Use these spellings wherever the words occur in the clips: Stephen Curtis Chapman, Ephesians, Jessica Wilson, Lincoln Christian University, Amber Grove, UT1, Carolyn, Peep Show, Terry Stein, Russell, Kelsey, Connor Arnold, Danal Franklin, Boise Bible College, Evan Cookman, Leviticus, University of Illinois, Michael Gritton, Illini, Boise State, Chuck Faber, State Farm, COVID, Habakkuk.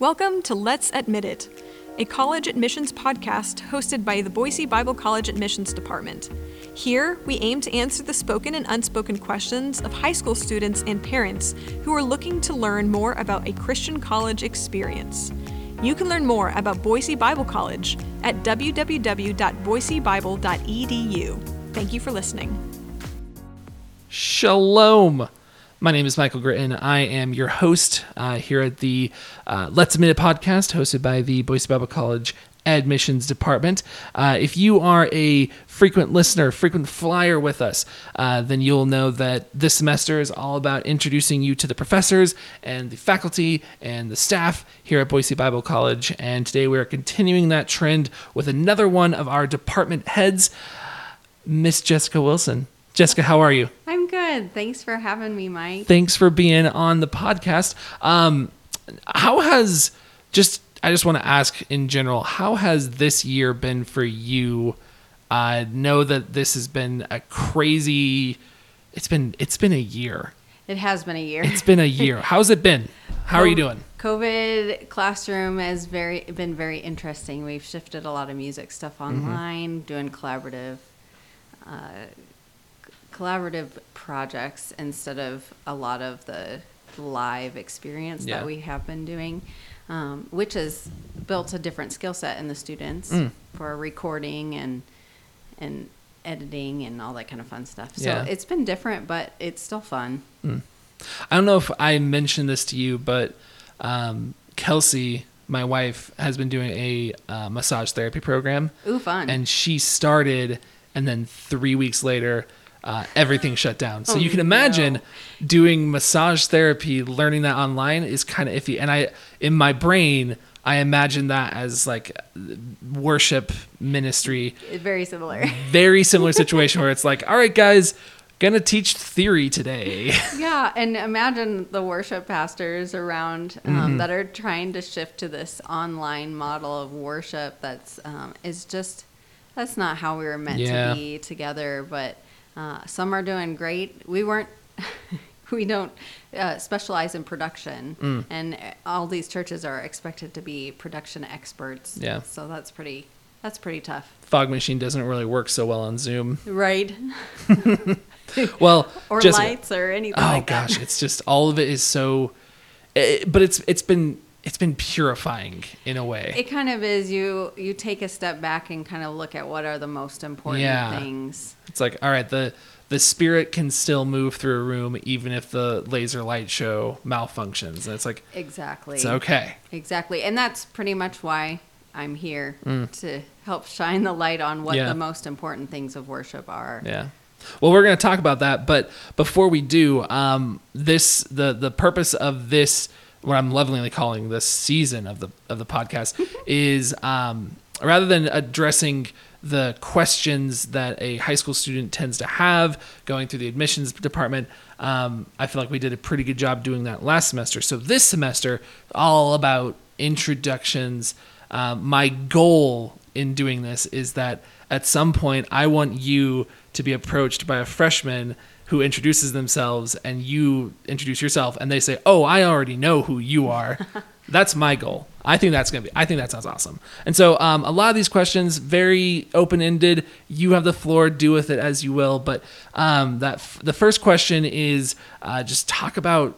Welcome to Let's Admit It, a college admissions podcast hosted by the Boise Bible College Admissions Department. Here, we aim to answer the spoken and unspoken questions of high school students and parents who are looking to learn more about a Christian college experience. You can learn more about Boise Bible College at www.boisebible.edu. Thank you for listening. Shalom. My name is Michael Gritton. I am your host here at the Let's Admit It podcast, hosted by the Boise Bible College Admissions Department. If you are a frequent listener, frequent flyer with us, then you'll know that this semester is all about introducing you to the professors and the faculty and the staff here at Boise Bible College. And today we are continuing that trend with another one of our department heads, Miss Jessica Wilson. Jessica, how are you? I'm good. Thanks for having me, Mike. Thanks for being on the podcast. I just want to ask in general, how has this year been for you? I know that this has been a crazy, it's been a year. It has been a year. It's been a year. How's it been? How are you doing? COVID classroom has been very interesting. We've shifted a lot of music stuff online, doing collaborative projects instead of a lot of the live experience that we have been doing, which has built a different skill set in the students for recording and editing and all that kind of fun stuff. So it's been different, but it's still fun. I don't know if I mentioned this to you, but Kelsey, my wife, has been doing a massage therapy program. Ooh, fun. And she started, and then 3 weeks later, everything shut down. So you can imagine doing massage therapy, learning that online is kind of iffy. And in my brain, I imagine that as like worship ministry. Very similar. Very similar situation where it's like, all right, guys, gonna teach theory today. Yeah, and imagine the worship pastors around that are trying to shift to this online model of worship that's that's not how we were meant to be together, but some are doing great. We don't specialize in production, and all these churches are expected to be production experts. Yeah. So that's pretty tough. Fog machine doesn't really work so well on Zoom. Right. Well, or Jessica, lights or anything. Oh like gosh, that. It's just all of it is so. But it's been purifying in a way. It kind of is. You take a step back and kind of look at what are the most important things. It's like, all right, the spirit can still move through a room even if the laser light show malfunctions. And it's like, exactly. It's okay. Exactly. And that's pretty much why I'm here, to help shine the light on what the most important things of worship are. Yeah. Well, we're going to talk about that, but before we do, the purpose of this, what I'm lovingly calling this season of the podcast, is rather than addressing the questions that a high school student tends to have going through the admissions department, I feel like we did a pretty good job doing that last semester. So this semester, all about introductions. My goal in doing this is that at some point I want you to be approached by a freshman who introduces themselves and you introduce yourself and they say, oh, I already know who you are. That's my goal. I think that sounds awesome. And so a lot of these questions, very open-ended. You have the floor, do with it as you will. But the first question is just talk about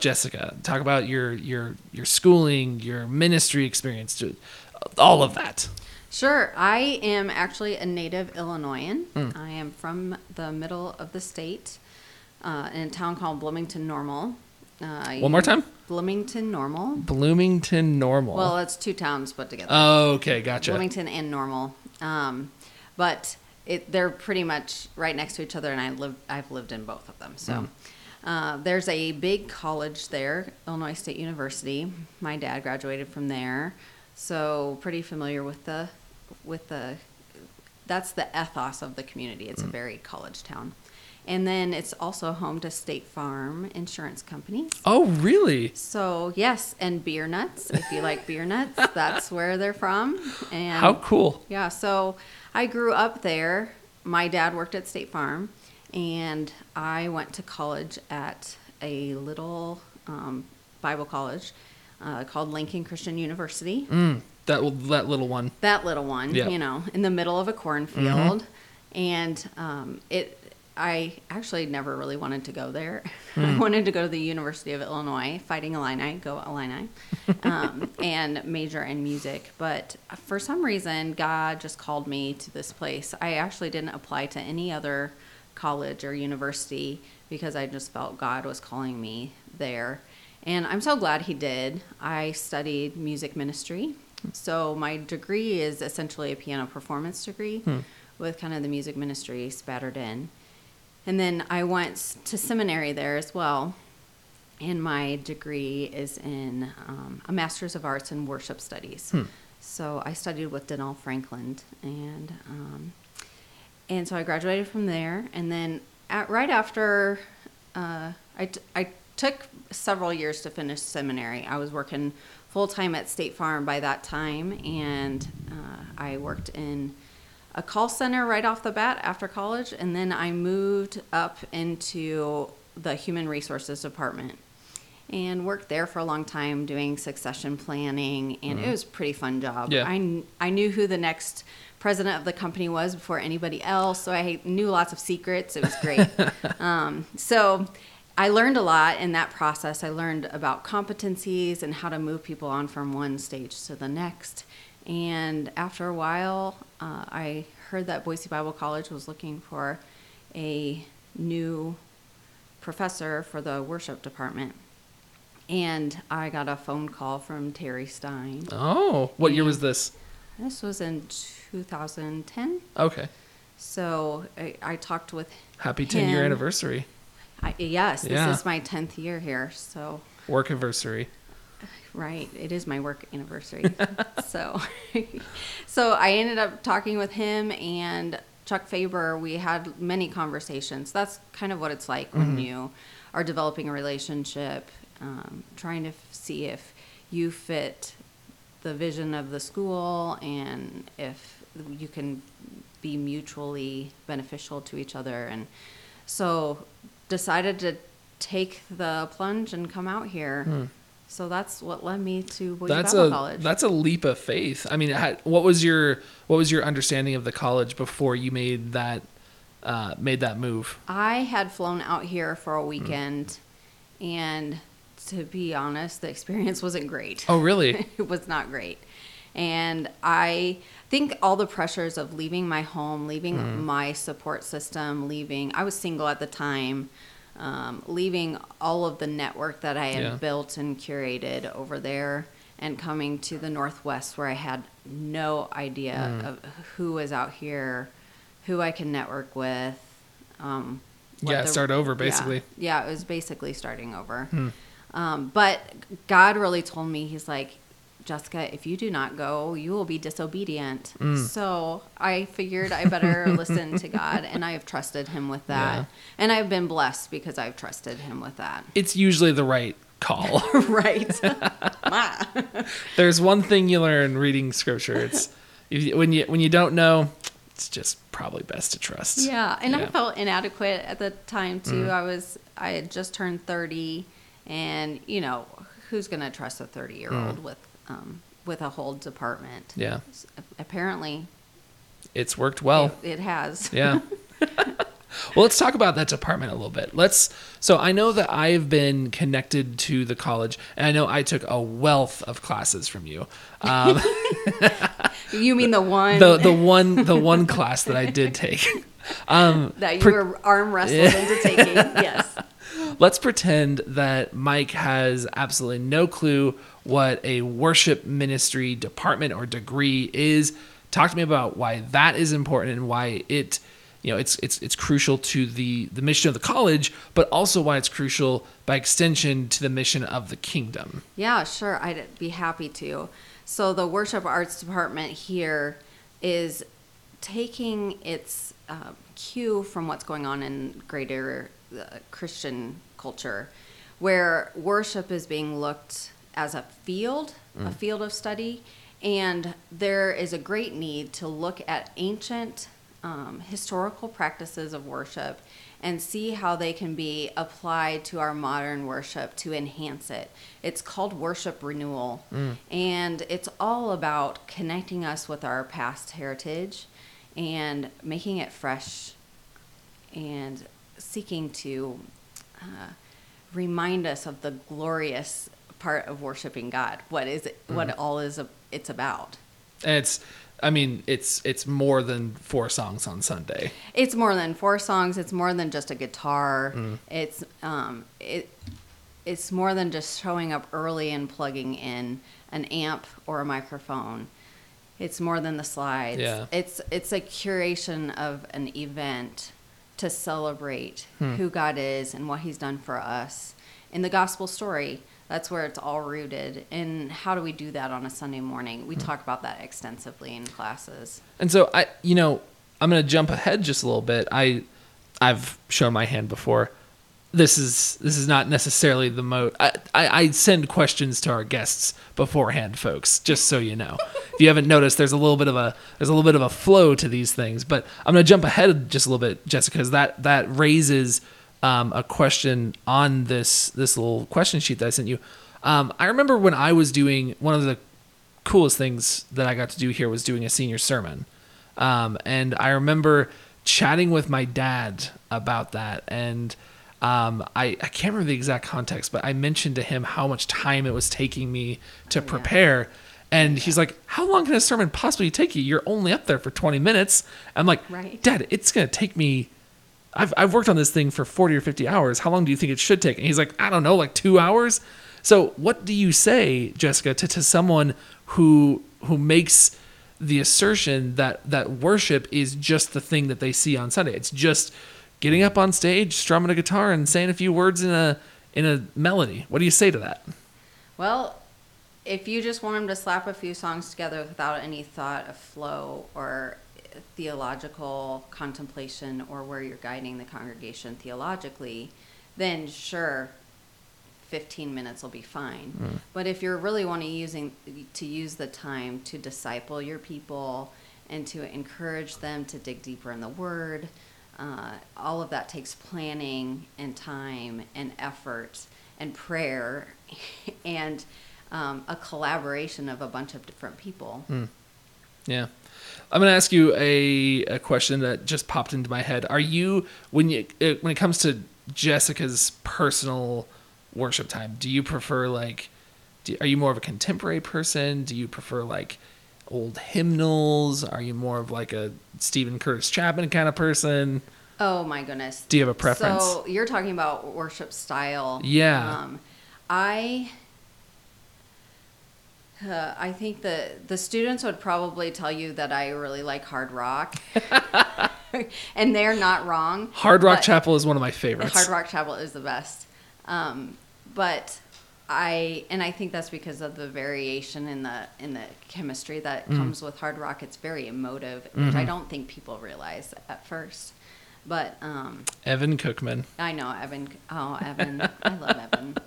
Jessica, talk about your schooling, your ministry experience, all of that. Sure. I am actually a native Illinoisan. I am from the middle of the state in a town called Bloomington Normal. One more time? Bloomington Normal. Bloomington Normal. Well, it's two towns put together. Oh, okay. Gotcha. Bloomington and Normal. But they're pretty much right next to each other, and I've lived in both of them. So there's a big college there, Illinois State University. My dad graduated from there. So pretty familiar with that's the ethos of the community. It's a very college town. And then it's also home to State Farm insurance companies. Oh, really? So yes, and beer nuts. If you like beer nuts, that's where they're from. And how cool. Yeah, so I grew up there. My dad worked at State Farm, and I went to college at a little Bible college called Lincoln Christian University. That little one. That little one, yep. You know, in the middle of a cornfield. Mm-hmm. And I actually never really wanted to go there. I wanted to go to the University of Illinois, Fighting Illini, go Illini, and major in music. But for some reason, God just called me to this place. I actually didn't apply to any other college or university because I just felt God was calling me there. And I'm so glad he did. I studied music ministry. So my degree is essentially a piano performance degree with kind of the music ministry spattered in. And then I went to seminary there as well, and my degree is in a Master's of Arts in Worship Studies. So I studied with Danal Franklin, and so I graduated from there. And then right after, I took several years to finish seminary. I was working full-time at State Farm by that time, and I worked in a call center right off the bat after college, and then I moved up into the human resources department and worked there for a long time doing succession planning, and it was a pretty fun job. Yeah. I knew who the next president of the company was before anybody else, so I knew lots of secrets. It was great. So I learned a lot in that process. I learned about competencies and how to move people on from one stage to the next. And after a while, I heard that Boise Bible College was looking for a new professor for the worship department. And I got a phone call from Terry Stein. Oh, what year was this? This was in 2010. Okay. So I talked with Happy 10-year anniversary. This is my 10th year here. So work anniversary. Right. It is my work anniversary. So I ended up talking with him and Chuck Faber. We had many conversations. That's kind of what it's like when you are developing a relationship, trying to see if you fit the vision of the school and if you can be mutually beneficial to each other. And so decided to take the plunge and come out here. So that's what led me to Boise Bible College. That's a leap of faith. I mean, what was your understanding of the college before you made that move? I had flown out here for a weekend, and to be honest, the experience wasn't great. Oh, really? It was not great. And I think all the pressures of leaving my home, leaving my support system, I was single at the time. Leaving all of the network that I had built and curated over there and coming to the Northwest where I had no idea of who was out here, who I can network with. Start over basically. Yeah, it was basically starting over. But God really told me, he's like, Jessica, if you do not go, you will be disobedient. So I figured I better listen to God, and I have trusted him with that. Yeah. And I've been blessed because I've trusted him with that. It's usually the right call. Right. There's one thing you learn reading scripture. It's when you don't know, it's just probably best to trust. Yeah. And I felt inadequate at the time too. I had just turned 30, and you know, who's going to trust a 30-year-old with a whole department? Yeah. Apparently. It's worked well. It has. Yeah. Well, let's talk about that department a little bit. So I know that I've been connected to the college, and I know I took a wealth of classes from you. You mean the one? The one class that I did take. That you were arm wrestled into taking, yes. Let's pretend that Mike has absolutely no clue what a worship ministry department or degree is. Talk to me about why that is important and why it, you know, it's crucial to the mission of the college, but also why it's crucial by extension to the mission of the kingdom. Yeah, sure. I'd be happy to. So the worship arts department here is taking its cue from what's going on in greater Christian culture, where worship is being looked as a field of study, and there is a great need to look at ancient historical practices of worship and see how they can be applied to our modern worship to enhance it. It's called worship renewal, and it's all about connecting us with our past heritage and making it fresh and seeking to remind us of the glorious part of worshiping God. What is it? What all is it's about? And it's, I mean, it's more than four songs on Sunday. It's more than four songs. It's more than just a guitar. It's it's more than just showing up early and plugging in an amp or a microphone. It's more than the slides. Yeah. It's a curation of an event to celebrate who God is and what he's done for us. In the gospel story, that's where it's all rooted. And how do we do that on a Sunday morning? We talk about that extensively in classes. And so I'm going to jump ahead just a little bit. I've shown my hand before. This is not necessarily the most. I send questions to our guests beforehand, folks. Just so you know, if you haven't noticed, there's a little bit of a flow to these things. But I'm going to jump ahead just a little bit, Jessica, because that raises a question on this little question sheet that I sent you. I remember when I was doing, one of the coolest things that I got to do here was doing a senior sermon. And I remember chatting with my dad about that. And I can't remember the exact context, but I mentioned to him how much time it was taking me to prepare. And he's like, how long can a sermon possibly take you? You're only up there for 20 minutes. I'm like, right. Dad, it's going to take me, I've worked on this thing for 40 or 50 hours. How long do you think it should take? And he's like, I don't know, like 2 hours. So what do you say, Jessica, to someone who makes the assertion that worship is just the thing that they see on Sunday? It's just getting up on stage, strumming a guitar, and saying a few words in a melody. What do you say to that? Well, if you just want them to slap a few songs together without any thought of flow or theological contemplation or where you're guiding the congregation theologically, then sure, 15 minutes will be fine. But if you're really wanting to use the time to disciple your people and to encourage them to dig deeper in the Word, all of that takes planning and time and effort and prayer and a collaboration of a bunch of different people. Yeah. I'm going to ask you a question that just popped into my head. Are you, when it comes to Jessica's personal worship time, do you prefer are you more of a contemporary person? Do you prefer old hymnals? Are you more of a Stephen Curtis Chapman kind of person? Oh my goodness. Do you have a preference? So you're talking about worship style. Yeah. I think the students would probably tell you that I really like hard rock, and they're not wrong. Hard Rock Chapel is one of my favorites. Hard Rock Chapel is the best, but I think that's because of the variation in the chemistry that comes with hard rock. It's very emotive, which I don't think people realize at first. But Evan Cookman, I know Evan. Oh, Evan, I love Evan.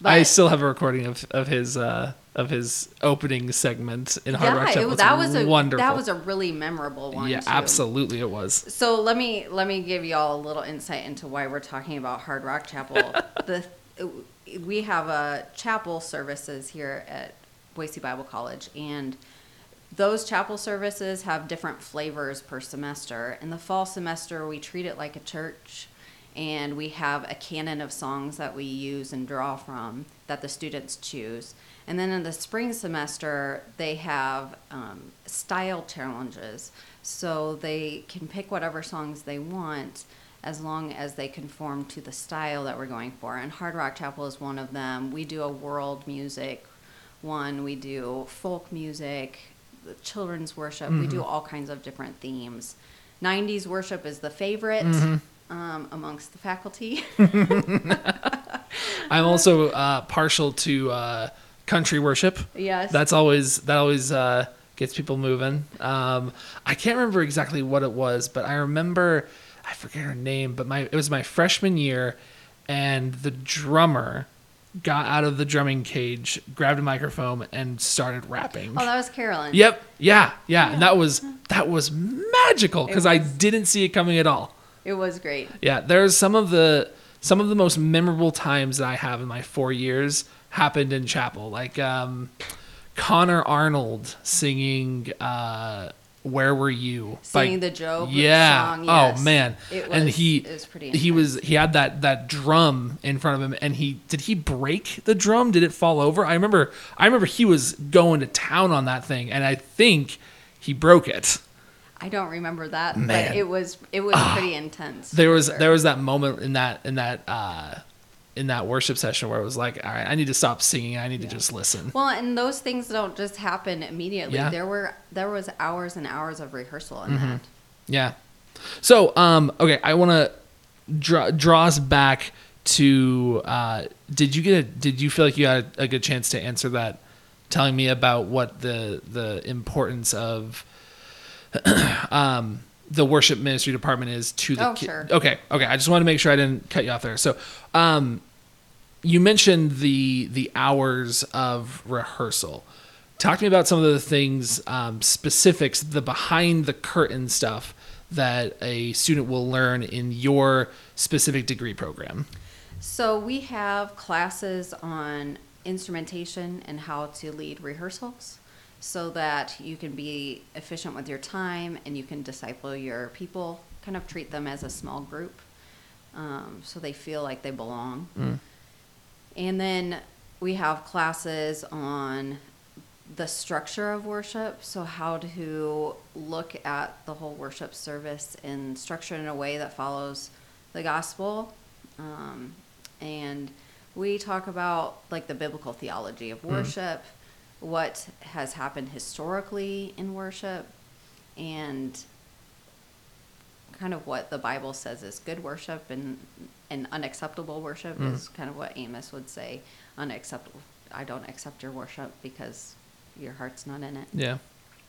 But I still have a recording of his. Of his opening segment in Hard Rock Chapel. That was wonderful. That was a really memorable one. Yeah, too. Absolutely it was. So let me give you all a little insight into why we're talking about Hard Rock Chapel. We have a chapel services here at Boise Bible College, and those chapel services have different flavors per semester. In the fall semester, we treat it like a church, and we have a canon of songs that we use and draw from that the students choose. And then in the spring semester, they have style challenges. So they can pick whatever songs they want as long as they conform to the style that we're going for. And Hard Rock Chapel is one of them. We do a world music one. We do folk music, children's worship. We do all kinds of different themes. 90s worship is the favorite amongst the faculty. I'm also partial to... country worship. Yes. That always gets people moving. I can't remember exactly what it was, but I remember, I forget her name, but it was my freshman year, and the drummer got out of the drumming cage, grabbed a microphone, and started rapping. Oh, that was Carolyn. Yep. Yeah. And that was magical because I didn't see it coming at all. It was great. Yeah, there's some of the most memorable times that I have in my 4 years happened in chapel. Like Connor Arnold singing Where Were You? Singing by, the Joe song. Yes. Oh man. He had that drum in front of him, and did he break the drum? Did it fall over? I remember he was going to town on that thing, and I think he broke it. I don't remember that, man. But it was pretty intense. There was that moment in that worship session where it was like, all right, I need to stop singing. I need to just listen. Well, and those things don't just happen immediately. Yeah. There was hours and hours of rehearsal in that. Yeah. So, okay. I want to draw us back to, did you feel like you had a good chance to answer that? Telling me about what the importance of, the worship ministry department is to the kids. Sure. Okay. I just want to make sure I didn't cut you off there. So, you mentioned the hours of rehearsal. Talk to me about some of the things, specifics, the behind the curtain stuff that a student will learn in your specific degree program. So we have classes on instrumentation and how to lead rehearsals, so that you can be efficient with your time and you can disciple your people, kind of treat them as a small group, so they feel like they belong. Mm. And then we have classes on the structure of worship, so how to look at the whole worship service and structure it in a way that follows the gospel. And we talk about like the biblical theology of worship, what has happened historically in worship, and kind of what the Bible says is good worship and unacceptable worship is kind of what Amos would say. Unacceptable. I don't accept your worship because your heart's not in it. Yeah.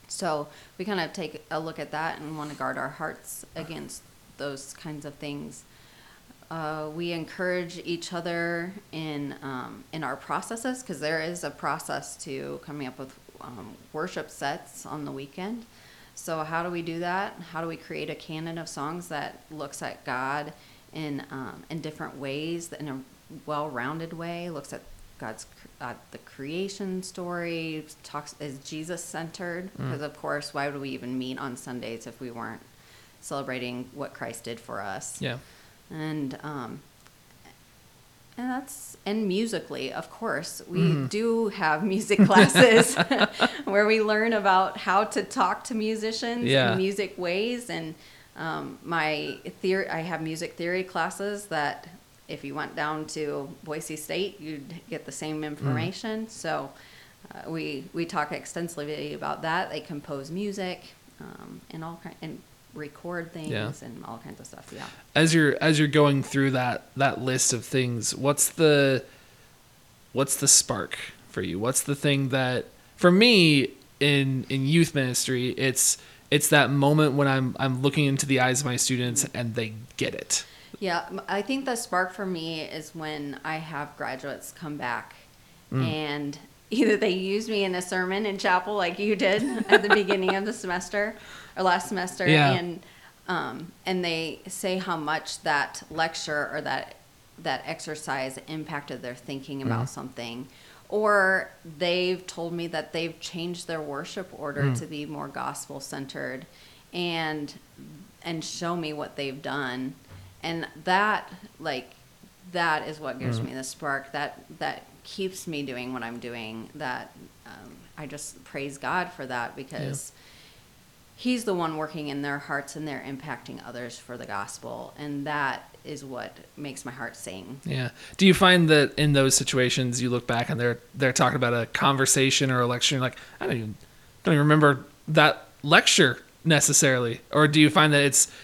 So we kind of take a look at that and want to guard our hearts against those kinds of things. We encourage each other in our processes, because there is a process to coming up with worship sets on the weekend. So how do we do that? How do we create a canon of songs that looks at God in different ways, in a well-rounded way, looks at God's the creation story, is Jesus-centered, because of course, why would we even meet on Sundays if we weren't celebrating what Christ did for us? Yeah. And musically, of course, we do have music classes where we learn about how to talk to musicians in music ways. And I have music theory classes that if you went down to Boise State, you'd get the same information. So we talk extensively about that. They compose music and all kinds and record things and all kinds of stuff. As you're going through that list of things, what's the spark for you? What's the thing that, for me, in youth ministry, it's that moment when I'm looking into the eyes of my students and they get it. I think the spark for me is when I have graduates come back and either they use me in a sermon in chapel like you did at the beginning of the semester or last semester, and they say how much that lecture or that exercise impacted their thinking about something, or they've told me that they've changed their worship order to be more gospel centered, and show me what they've done, and that is what gives me the spark that keeps me doing what I'm doing. That I just praise God for that, because He's the one working in their hearts, and they're impacting others for the gospel. And that is what makes my heart sing. Yeah. Do you find that in those situations you look back and they're talking about a conversation or a lecture, and you're like, I don't even remember that lecture necessarily? Or do you find that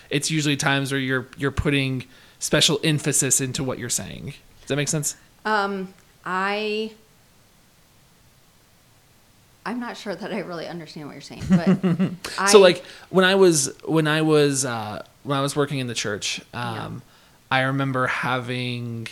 it's usually times where you're putting special emphasis into what you're saying? Does that make sense? I'm not sure that I really understand what you're saying, but so like when I was working in the church, I remember having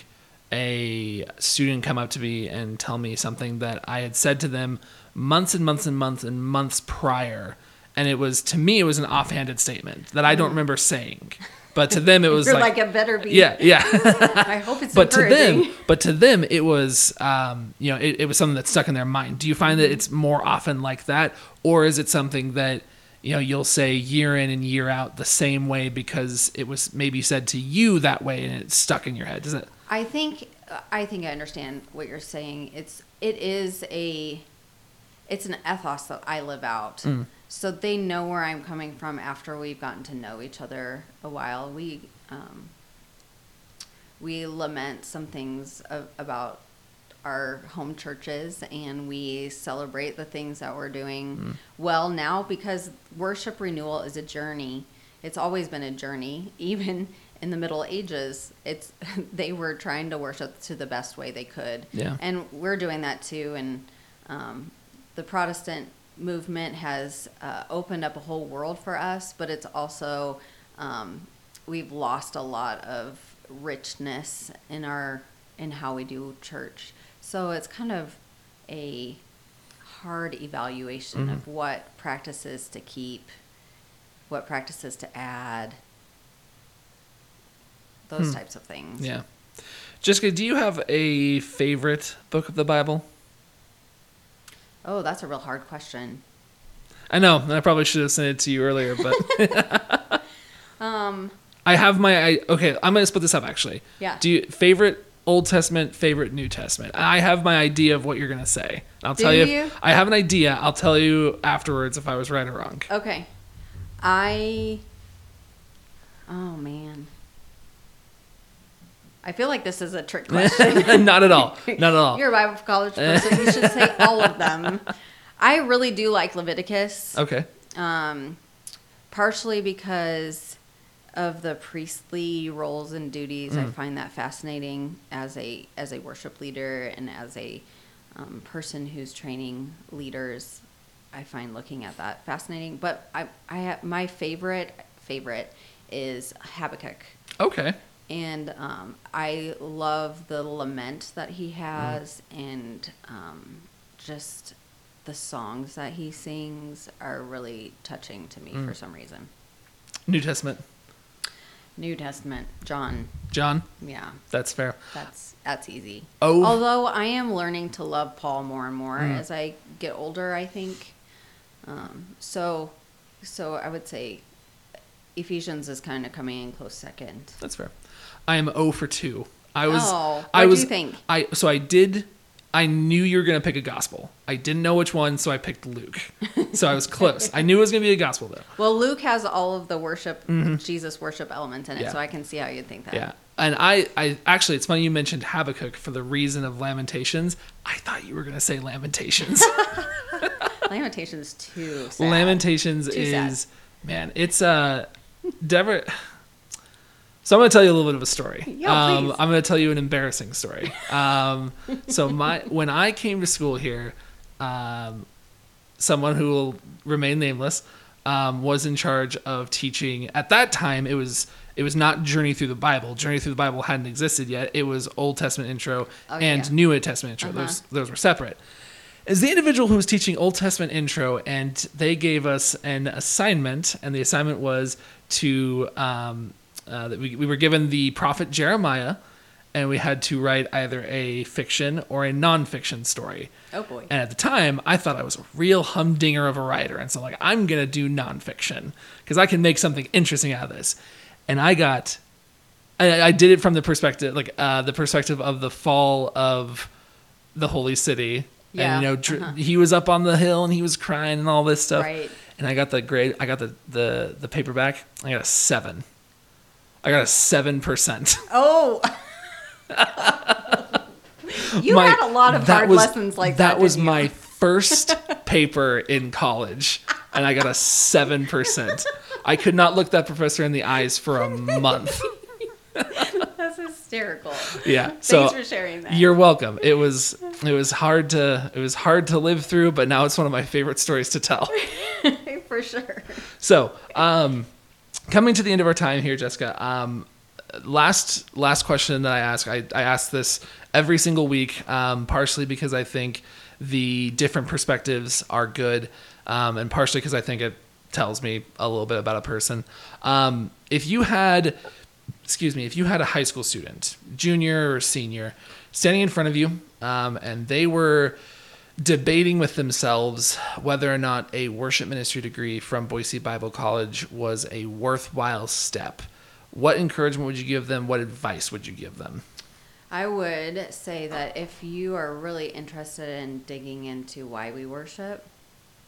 a student come up to me and tell me something that I had said to them months and months and months and months prior. And it was, to me, it was an offhanded statement that I don't remember saying. But to them, it was like it better be. Yeah, yeah. I hope it's encouraging. But to them, it was, it was something that stuck in their mind. Do you find that it's more often like that? Or is it something that, you'll say year in and year out the same way because it was maybe said to you that way and it stuck in your head? Does it? I think I understand what you're saying. It's an ethos that I live out. Mm. So they know where I'm coming from after we've gotten to know each other a while. We lament some things about our home churches, and we celebrate the things that we're doing well now, because worship renewal is a journey. It's always been a journey. Even in the Middle Ages, they were trying to worship to the best way they could. Yeah. And we're doing that too. And the Protestant movement has opened up a whole world for us, but it's also we've lost a lot of richness in how we do church. So it's kind of a hard evaluation of what practices to keep, what practices to add, those types of things. Yeah. Jessica, do you have a favorite book of the Bible? Oh, that's a real hard question. I know. I probably should have sent it to you earlier, but I have okay, I'm going to split this up, actually. Yeah. Do you favorite Old Testament, favorite New Testament? I have my idea of what you're going to say. I'll tell you. I have an idea. I'll tell you afterwards if I was right or wrong. Okay. Oh, man. I feel like this is a trick question. Not at all. Not at all. You're a Bible college person. You should say all of them. I really do like Leviticus. Okay. Partially because of the priestly roles and duties. I find that fascinating as a worship leader and as a person who's training leaders. I find looking at that fascinating. But my favorite is Habakkuk. Okay. And I love the lament that he has, and just the songs that he sings are really touching to me for some reason. New Testament. John? Yeah. That's fair. That's easy. Oh. Although I am learning to love Paul more and more as I get older, I think. So I would say Ephesians is kind of coming in close second. That's fair. I am 0 for 2. What do you think? I knew you were going to pick a gospel. I didn't know which one, so I picked Luke. So I was close. I knew it was going to be a gospel, though. Well, Luke has all of the worship, Jesus worship elements in it, so I can see how you'd think that. Yeah. And I actually, it's funny you mentioned Habakkuk for the reason of Lamentations. I thought you were going to say Lamentations. Lamentations too sad. Lamentations too is, sad. Man, it's Deborah. So I'm going to tell you a little bit of a story. Yeah, I'm going to tell you an embarrassing story. When I came to school here, someone who will remain nameless was in charge of teaching. At that time, it was not Journey Through the Bible. Journey Through the Bible hadn't existed yet. It was Old Testament intro and New Testament intro. Those were separate. As the individual who was teaching Old Testament intro, and they gave us an assignment, and the assignment was to... we were given the prophet Jeremiah, and we had to write either a fiction or a nonfiction story. Oh, boy. And at the time, I thought I was a real humdinger of a writer. And so, I'm going to do nonfiction because I can make something interesting out of this. And I did it from the perspective, of the fall of the holy city. Yeah. And, he was up on the hill and he was crying and all this stuff. Right. And I got the grade. I got the paperback. I got a 7. I got a 7%. Oh, you had a lot of hard lessons like that. That was my first paper in college, and I got a 7%. I could not look that professor in the eyes for a month. That's hysterical. Yeah. Thanks for sharing that. You're welcome. It was hard to live through, but now it's one of my favorite stories to tell. For sure. So, coming to the end of our time here, Jessica, Last question that I ask, I ask this every single week, partially because I think the different perspectives are good, and partially because I think it tells me a little bit about a person. If you had a high school student, junior or senior, standing in front of you, and they were debating with themselves whether or not a worship ministry degree from Boise Bible College was a worthwhile step, what encouragement would you give them? What advice would you give them? I would say that if you are really interested in digging into why we worship,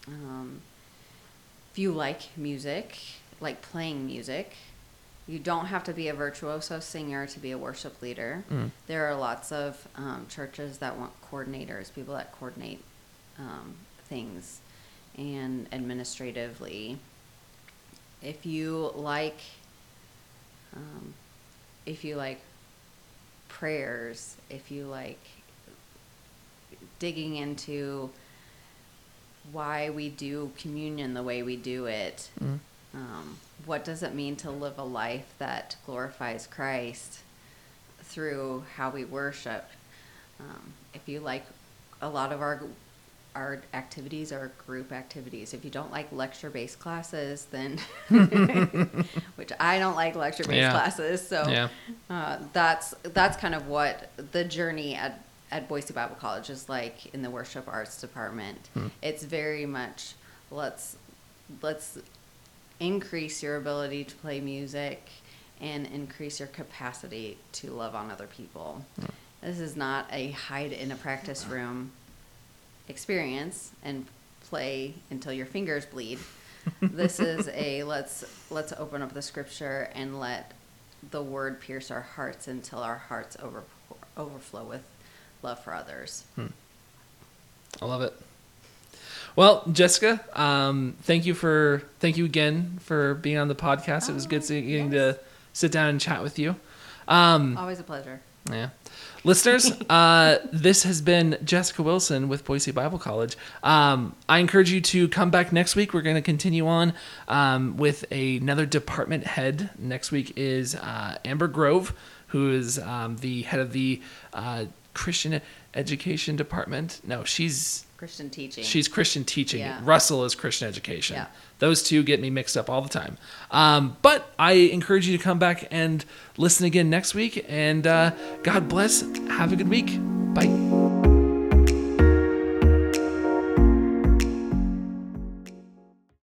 if you like music, like playing music, you don't have to be a virtuoso singer to be a worship leader. Mm. There are lots of churches that want coordinators, people that coordinate things and administratively. If you like prayers, if you like digging into why we do communion the way we do it, what does it mean to live a life that glorifies Christ through how we worship? If you like a lot of our activities are group activities. If you don't like lecture-based classes, then which I don't like lecture-based classes, so that's kind of what the journey at Boise Bible College is like in the worship arts department. It's very much let's increase your ability to play music and increase your capacity to love on other people. This is not a hide in a practice room experience and play until your fingers bleed. This is a let's open up the scripture and let the word pierce our hearts until our hearts overflow with love for others. I love it. Well, Jessica, thank you again for being on the podcast. It was good getting to sit down and chat with you. Always a pleasure. Yeah. Listeners, this has been Jessica Wilson with Boise Bible College. I encourage you to come back next week. We're going to continue on with another department head. Next week is Amber Grove, who is the head of the Christian Education Department. No, she's Christian teaching. She's Christian teaching. Yeah. Russell is Christian education. Yeah. Those two get me mixed up all the time. But I encourage you to come back and listen again next week. And God bless. Have a good week. Bye.